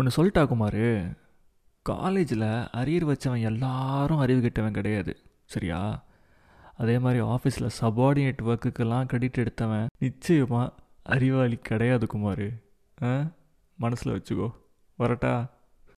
ஒன்று சொல்லிட்டா குமார், காலேஜில் அரியர் வச்சவன் எல்லாரும் அறிவு கெட்டவன் கிடையாது, சரியா? அதே மாதிரி ஆஃபீஸில் சபார்டினேட் ஒர்க்குக்கெல்லாம் கிரெடிட் எடுத்தவன் நிச்சயமாக அறிவாளி கிடையாது குமார். மனசில் வச்சுக்கோ. வரட்டா?